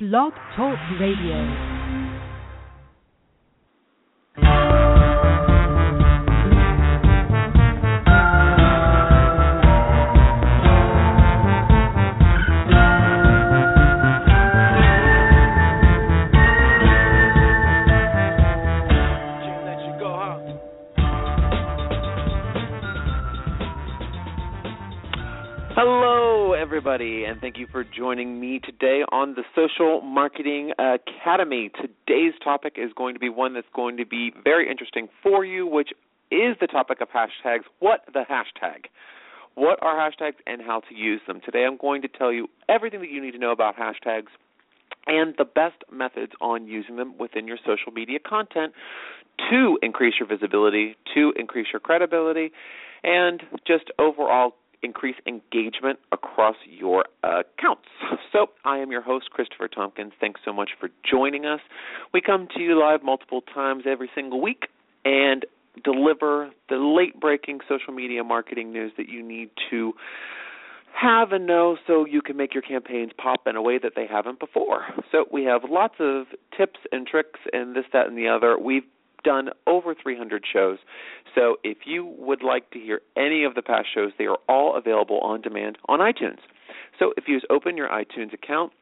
Blog Talk Radio. And thank you for joining me today on the Social Marketing Academy. Today's topic is going to be one that's going to be very interesting for you, which is the topic of hashtags. What the hashtag? What are hashtags and how to use them? Today I'm going to tell you everything that you need to know about hashtags and the best methods on using them within your social media content to increase your visibility, to increase your credibility, and just overall increase engagement across your accounts. So I am your host, Christopher Tompkins. Thanks so much for joining us. We come to you live multiple times every single week and deliver the late-breaking social media marketing news that you need to have and know so you can make your campaigns pop in a way that they haven't before. So we have lots of tips and tricks and this, that, and the other. We've done over 300 shows. So if you would like to hear any of the past shows, they are all available on demand on iTunes. So if you just open your iTunes account,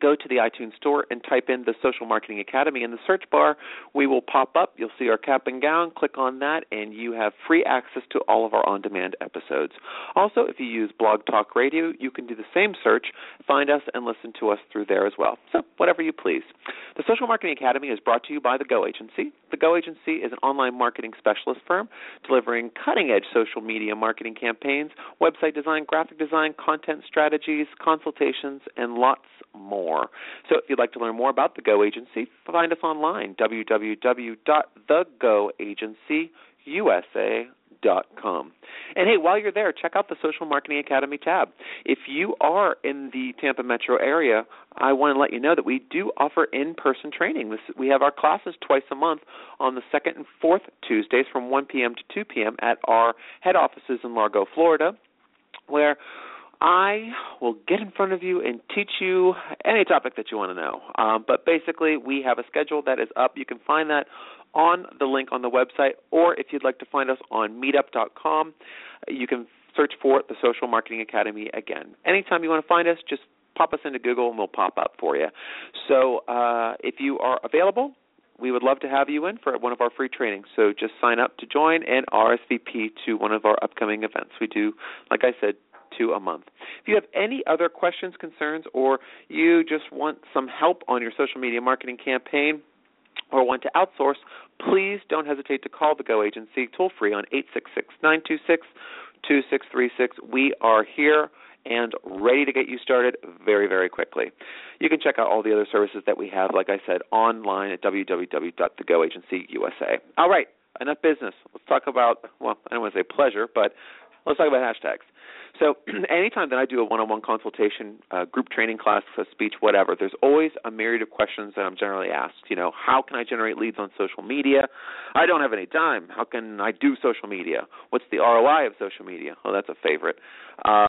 go to the iTunes store and type in the Social Marketing Academy in the search bar. We will pop up. You'll see our cap and gown. Click on that, and you have free access to all of our on-demand episodes. Also, if you use Blog Talk Radio, you can do the same search, find us, and listen to us through there as well. So whatever you please. The Social Marketing Academy is brought to you by The Go Agency. The Go Agency is an online marketing specialist firm delivering cutting-edge social media marketing campaigns, website design, graphic design, content strategies, consultations, and lots more. So if you'd like to learn more about The Go Agency, find us online, www.thegoagencyusa.com. And, hey, while you're there, check out the Social Marketing Academy tab. If you are in the Tampa metro area, I want to let you know that we do offer in-person training. We have our classes twice a month on the second and fourth Tuesdays from 1 p.m. to 2 p.m. at our head offices in Largo, Florida, where I will get in front of you and teach you any topic that you want to know. But basically, we have a schedule that is up. You can find that on the link on the website, or if you'd like to find us on meetup.com, you can search for the Social Marketing Academy again. Anytime you want to find us, just pop us into Google and we'll pop up for you. So if you are available, we would love to have you in for one of our free trainings. So just sign up to join and RSVP to one of our upcoming events. We do, like I said, to a month. If you have any other questions, concerns, or you just want some help on your social media marketing campaign or want to outsource, please don't hesitate to call the Go Agency toll-free on 866-926-2636. We are here and ready to get you started very, very quickly. You can check out all the other services that we have, like I said, online at www.thegoagencyusa. All right, enough business. Let's talk about, well, I don't want to say pleasure, but let's talk about hashtags. So anytime that I do a one-on-one consultation, group training class, a speech, whatever, there's always a myriad of questions that I'm generally asked. You know, how can I generate leads on social media? I don't have any time. How can I do social media? What's the ROI of social media? Oh, that's a favorite. So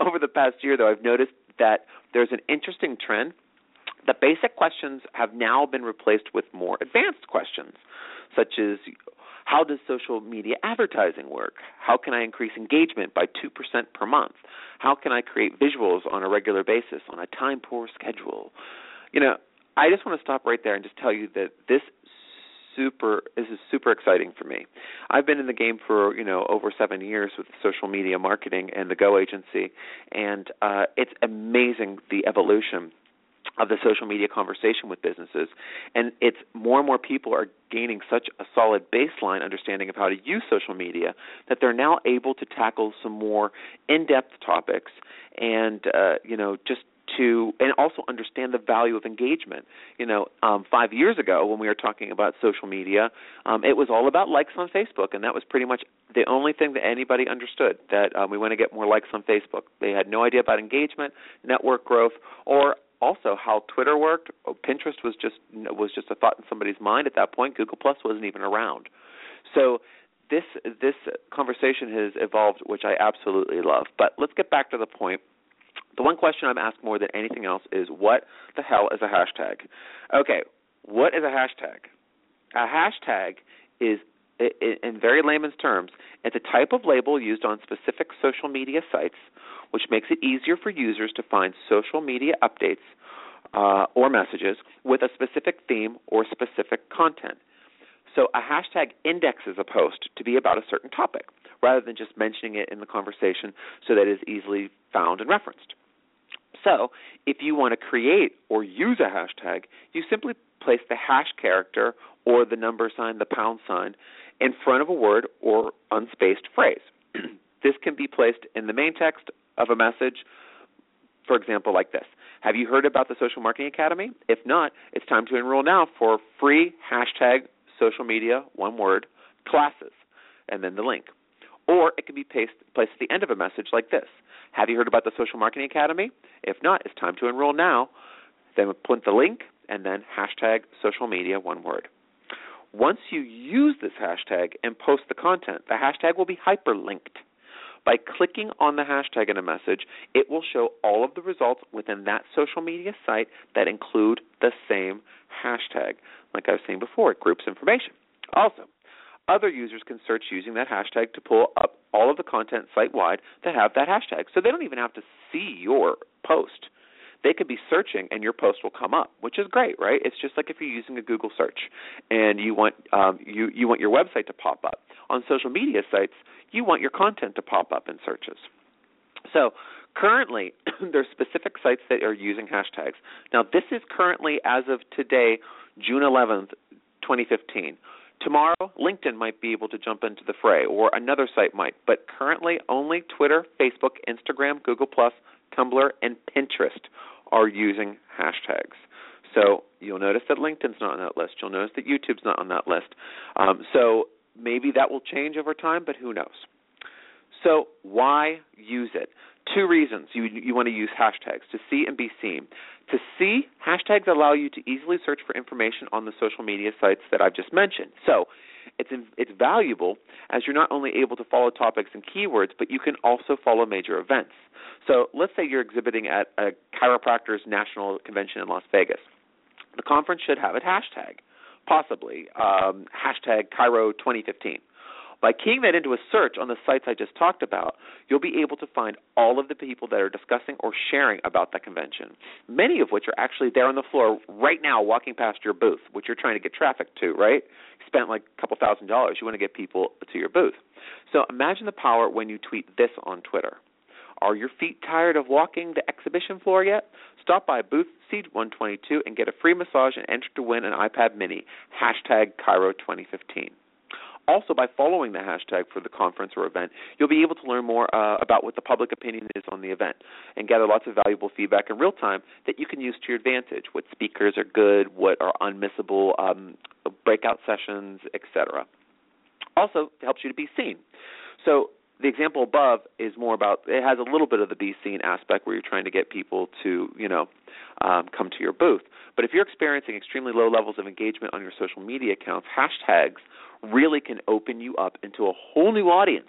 over the past year, though, I've noticed that there's an interesting trend. The basic questions have now been replaced with more advanced questions, such as, how does social media advertising work? How can I increase engagement by 2% per month? How can I create visuals on a regular basis on a time-poor schedule? You know, I just want to stop right there and just tell you that this is super exciting for me. I've been in the game for, over 7 years with social media marketing and the Go Agency, and it's amazing the evolution of the social media conversation with businesses. And it's more and more people are gaining such a solid baseline understanding of how to use social media that they're now able to tackle some more in-depth topics and, and also understand the value of engagement. 5 years ago when we were talking about social media, it was all about likes on Facebook, and that was pretty much the only thing that anybody understood, that we want to get more likes on Facebook. They had no idea about engagement, network growth, or also how Twitter worked. Pinterest was just a thought in somebody's mind at that point. Google+ wasn't even around. So this conversation has evolved, which I absolutely love. But let's get back to the point The one question I'm asked more than anything else is, what the hell is a hashtag? Okay, what is a hashtag? A hashtag is, in very layman's terms, it's a type of label used on specific social media sites, which makes it easier for users to find social media updates or messages with a specific theme or specific content. So a hashtag indexes a post to be about a certain topic, rather than just mentioning it in the conversation so that it is easily found and referenced. So if you want to create or use a hashtag, you simply place the hash character or the number sign, the pound sign, in front of a word or unspaced phrase. This can be placed in the main text of a message, for example, like this. Have you heard about the Social Marketing Academy? If not, it's time to enroll now for free hashtag social media, one word, classes, and then the link. Or it can be placed at the end of a message like this. Have you heard about the Social Marketing Academy? If not, it's time to enroll now. Then put the link and then hashtag social media, one word. Once you use this hashtag and post the content, the hashtag will be hyperlinked. By clicking on the hashtag in a message, it will show all of the results within that social media site that include the same hashtag. Like I was saying before, it groups information. Also, other users can search using that hashtag to pull up all of the content site-wide that have that hashtag. So they don't even have to see your post. They could be searching, and your post will come up, which is great, right? It's just like if you're using a Google search and you want your website to pop up. On social media sites, you want your content to pop up in searches. So currently, there's specific sites that are using hashtags. Now, this is currently, as of today, June 11th, 2015. Tomorrow, LinkedIn might be able to jump into the fray, or another site might. But currently, only Twitter, Facebook, Instagram, Google+, Tumblr, and Pinterest are using hashtags. So you'll notice that LinkedIn's not on that list. You'll notice that YouTube's not on that list. So maybe that will change over time, but who knows? So why use it? Two reasons you want to use hashtags, to see and be seen. To see, hashtags allow you to easily search for information on the social media sites that I've just mentioned. So it's valuable as you're not only able to follow topics and keywords, but you can also follow major events. So let's say you're exhibiting at a chiropractor's national convention in Las Vegas. The conference should have a hashtag, possibly, hashtag Chiro 2015. By keying that into a search on the sites I just talked about, you'll be able to find all of the people that are discussing or sharing about that convention, many of which are actually there on the floor right now walking past your booth, which you're trying to get traffic to, right? You spent like a couple $1,000s. You want to get people to your booth. So imagine the power when you tweet this on Twitter. Are your feet tired of walking the exhibition floor yet? Stop by booth C122 and get a free massage and enter to win an iPad mini. Hashtag Chiro 2015. Also, by following the hashtag for the conference or event, you'll be able to learn more about what the public opinion is on the event and gather lots of valuable feedback in real time that you can use to your advantage, what speakers are good, what are unmissable breakout sessions, etc. Also, it helps you to be seen. So the example above is more about, it has a little bit of the be seen aspect where you're trying to get people to, come to your booth. But if you're experiencing extremely low levels of engagement on your social media accounts, hashtags really can open you up into a whole new audience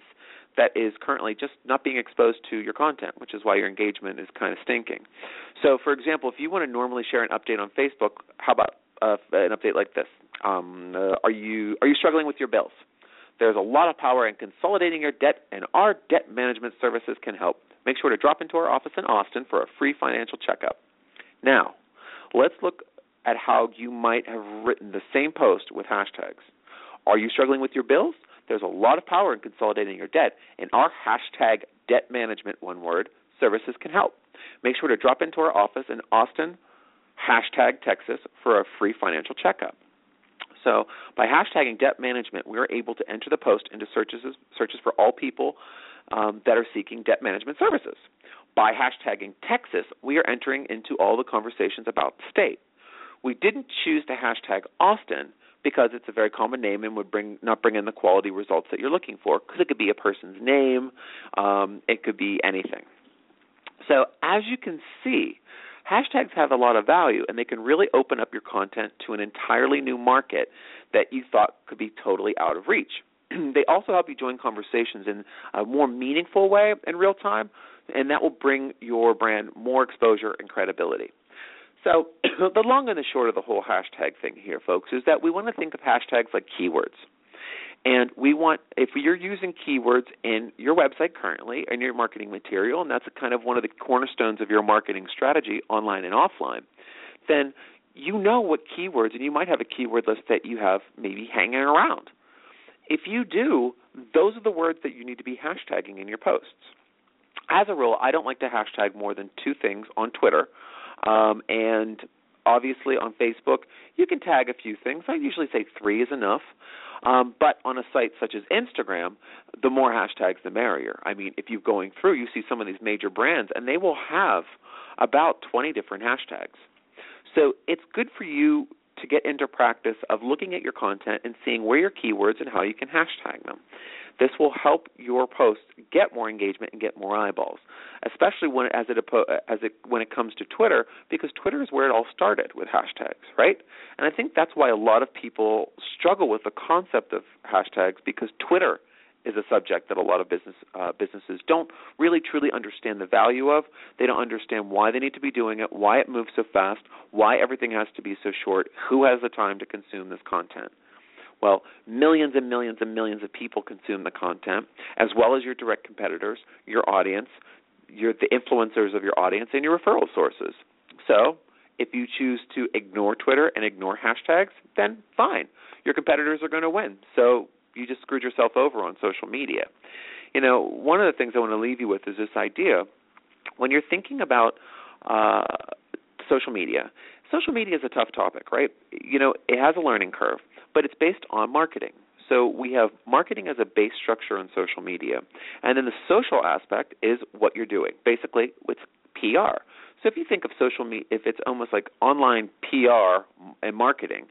that is currently just not being exposed to your content, which is why your engagement is kind of stinking. So, for example, if you want to normally share an update on Facebook, how about an update like this? Are you struggling with your bills? There's a lot of power in consolidating your debt, and our debt management services can help. Make sure to drop into our office in Austin for a free financial checkup. Now, let's look at how you might have written the same post with hashtags. Are you struggling with your bills? There's a lot of power in consolidating your debt, and our hashtag debt management, one word, services can help. Make sure to drop into our office in Austin, hashtag Texas, for a free financial checkup. So by hashtagging debt management, we are able to enter the post into searches for all people that are seeking debt management services. By hashtagging Texas, we are entering into all the conversations about the state. We didn't choose to hashtag Austin because it's a very common name and would not bring in the quality results that you're looking for, because it could be a person's name, it could be anything. So as you can see, hashtags have a lot of value, and they can really open up your content to an entirely new market that you thought could be totally out of reach. They also help you join conversations in a more meaningful way in real time. and that will bring your brand more exposure and credibility. So the long and the short of the whole hashtag thing here, folks, is that we want to think of hashtags like keywords. And we want, if you're using keywords in your website currently, in your marketing material, and that's kind of one of the cornerstones of your marketing strategy online and offline, then you know what keywords, and you might have a keyword list that you have maybe hanging around. If you do, those are the words that you need to be hashtagging in your posts. As a rule, I don't like to hashtag more than two things on Twitter, and obviously on Facebook, you can tag a few things. I usually say three is enough. But on a site such as Instagram, the more hashtags, the merrier. I mean, if you're going through, you see some of these major brands, and they will have about 20 different hashtags. So it's good for you to get into practice of looking at your content and seeing where your keywords and how you can hashtag them. This will help your posts get more engagement and get more eyeballs, especially when it comes to Twitter, because Twitter is where it all started with hashtags, right? And I think that's why a lot of people struggle with the concept of hashtags, because Twitter is a subject that a lot of businesses don't really truly understand the value of. They don't understand why they need to be doing it, why it moves so fast, why everything has to be so short, who has the time to consume this content. Well, millions and millions and millions of people consume the content, as well as your direct competitors, your audience, the influencers of your audience, and your referral sources. So if you choose to ignore Twitter and ignore hashtags, then fine. Your competitors are going to win. So you just screwed yourself over on social media. You know, one of the things I want to leave you with is this idea. When you're thinking about social media is a tough topic, right? You know, it has a learning curve, but it's based on marketing. So we have marketing as a base structure on social media. And then the social aspect is what you're doing. Basically, it's PR. So if you think of social media, if it's almost like online PR and marketing,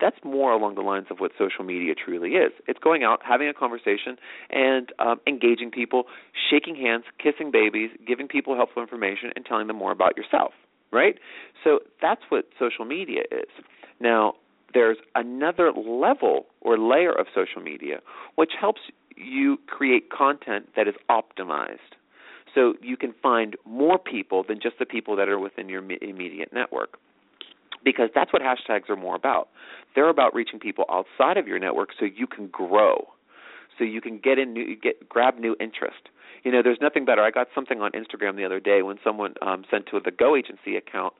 that's more along the lines of what social media truly is. It's going out, having a conversation, and engaging people, shaking hands, kissing babies, giving people helpful information, and telling them more about yourself, right? So that's what social media is. Now, there's another level or layer of social media which helps you create content that is optimized. So you can find more people than just the people that are within your immediate network, because that's what hashtags are more about. They're about reaching people outside of your network so you can grow, so you can grab new interest. You know, there's nothing better. I got something on Instagram the other day when someone sent to the Go Agency account.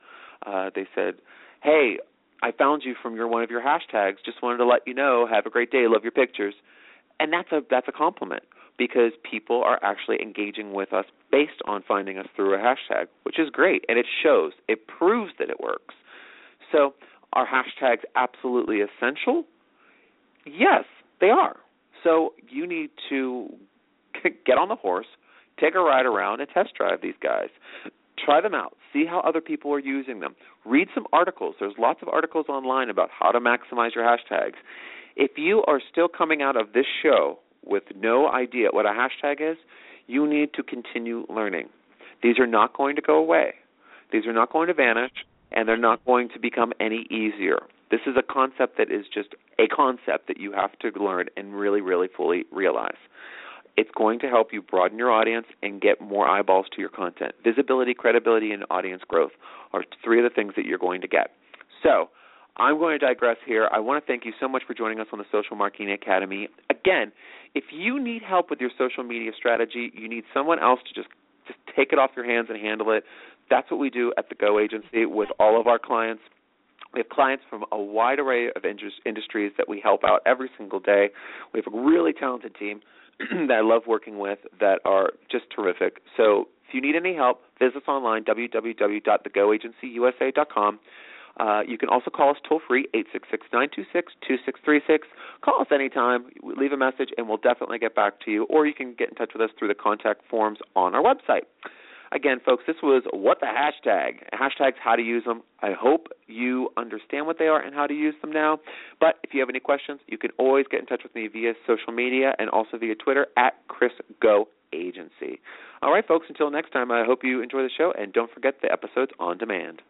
They said, "Hey, I found you from one of your hashtags. Just wanted to let you know. Have a great day. Love your pictures." And that's a compliment, because people are actually engaging with us based on finding us through a hashtag, which is great, and it shows. It proves that it works. So are hashtags absolutely essential? Yes, they are. So you need to get on the horse, take a ride around, and test drive these guys. Try them out. See how other people are using them. Read some articles. There's lots of articles online about how to maximize your hashtags. If you are still coming out of this show with no idea what a hashtag is, you need to continue learning. These are not going to go away. These are not going to vanish, and they're not going to become any easier. This is a concept that is just a concept that you have to learn and really, really fully realize. It's going to help you broaden your audience and get more eyeballs to your content. Visibility, credibility, and audience growth are three of the things that you're going to get. So I'm going to digress here. I want to thank you so much for joining us on the Social Marketing Academy. Again, if you need help with your social media strategy, you need someone else to just take it off your hands and handle it. That's what we do at the Go Agency with all of our clients. We have clients from a wide array of industries that we help out every single day. We have a really talented team that I love working with that are just terrific. So if you need any help, visit us online, www.thegoagencyusa.com. You can also call us toll-free, 866-926-2636. Call us anytime, leave a message, and we'll definitely get back to you. Or you can get in touch with us through the contact forms on our website. Again, folks, this was What the Hashtag. Hashtags, how to use them. I hope you understand what they are and how to use them now. But if you have any questions, you can always get in touch with me via social media and also via Twitter at ChrisGoAgency. All right, folks, until next time, I hope you enjoy the show, and don't forget the episodes on demand.